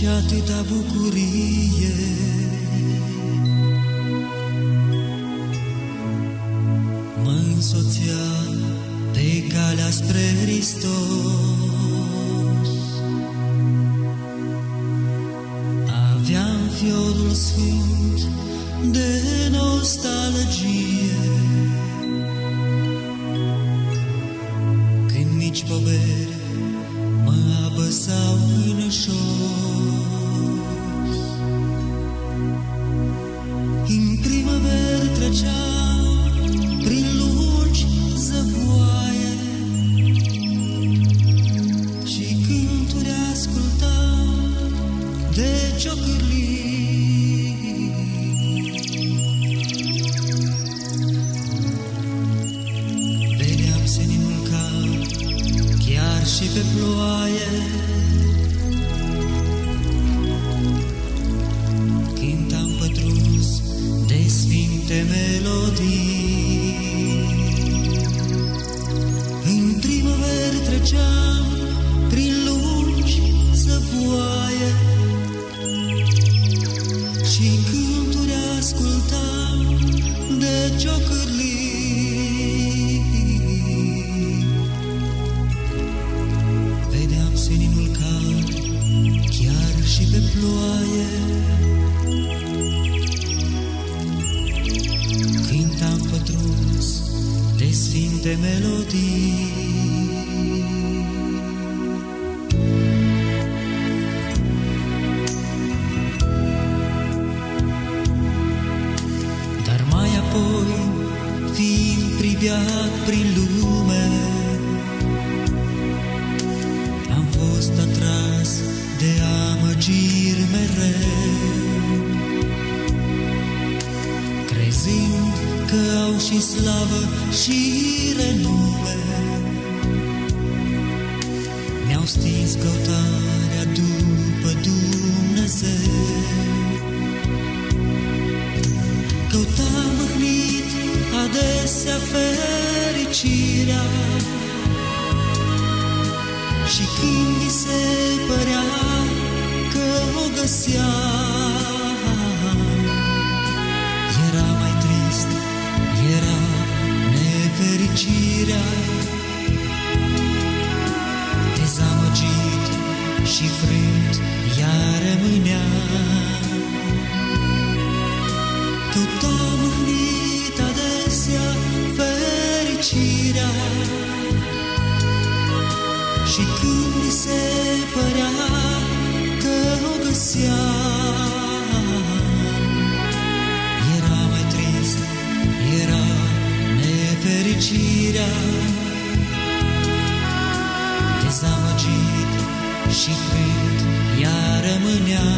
și atâta bucurie. Mă însoțea pe calea spre Hristos. Aveam fiorul sfânt de nostalgie. Când mici poveri mă apăsau în șos, în primăveră treceau prin lungi zăvoaie și cânturi ascultam de ciocârlii. Vedeam seninul cal chiar și pe ploaie. Cântam pătruns de sfinte melodii. În primăveră treceam prin lungi zăvoaie și cânturi ascultam de ciocârlii. Vedeam seninul cald chiar și pe ploaie. Cântam pătruns de sfinte melodii. Dar mai apoi, fiind pribeat prin lume, am fost atras de amăgiri mereu, crezând că au și slavă și renume. Mi-au stins căutarea după Dumnezeu. Căutam mâhnit adesea fericirea și când mi se părea că o găseam, era nefericirea. Dezamăgit și frânt ea rămânea. Căutam mâhnit adesea fericirea și când mi se părea că o găseam, era nefericirea. Dezamăgit și frânt ea rămânea.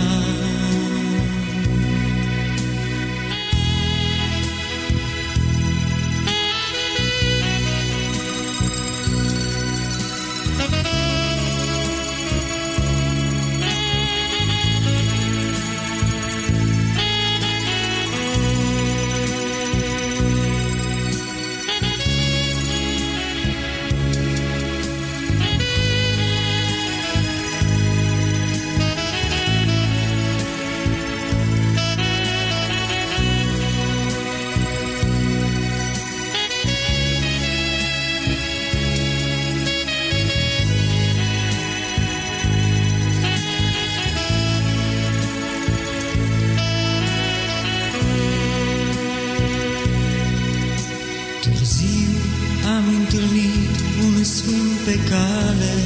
Pe cale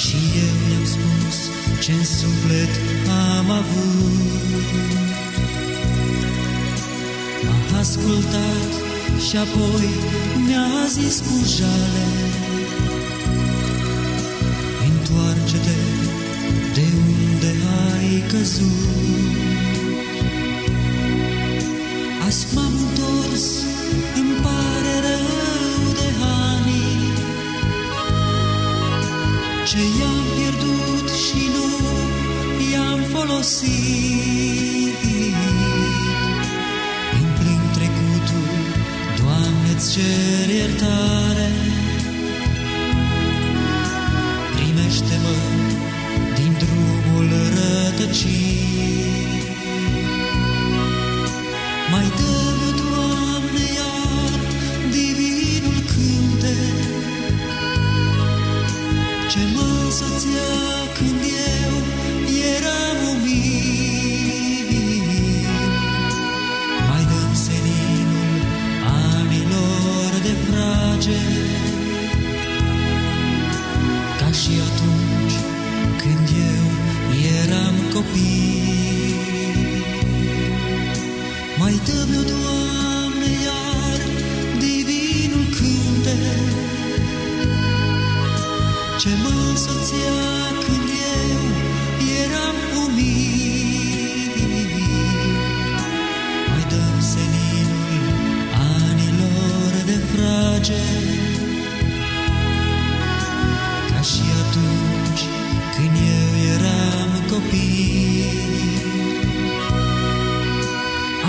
și eu i-am spus ce-n suflet am avut. M-a ascultat și apoi mi-a zis cu jale: întoarce-te de unde ai căzut. Azi m-am întors, îmi pare rău de ani ce i-am pierdut și nu i-am folosit. Îmi plâng trecutul, Doamne-ți cer iertare. Primește-mă Mai dă-mi-o, Doamne, iar divinul cântec ce mă însoțea când eu eram umil. Mai dă-mi seninul anilor de frageri, ca și atunci când eu eram copil.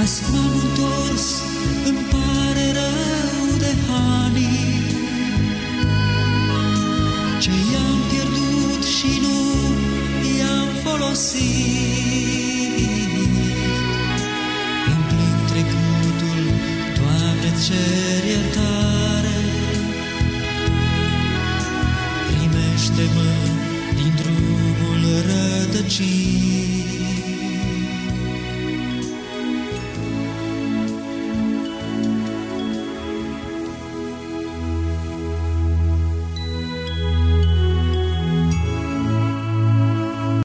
Azi m-am întors, îmi pare rău de ani ce i-am pierdut și nu i-am folosit. Îmi plâng trecutul, Doamne, cer iertare, primește-mă din drumul rătăcit.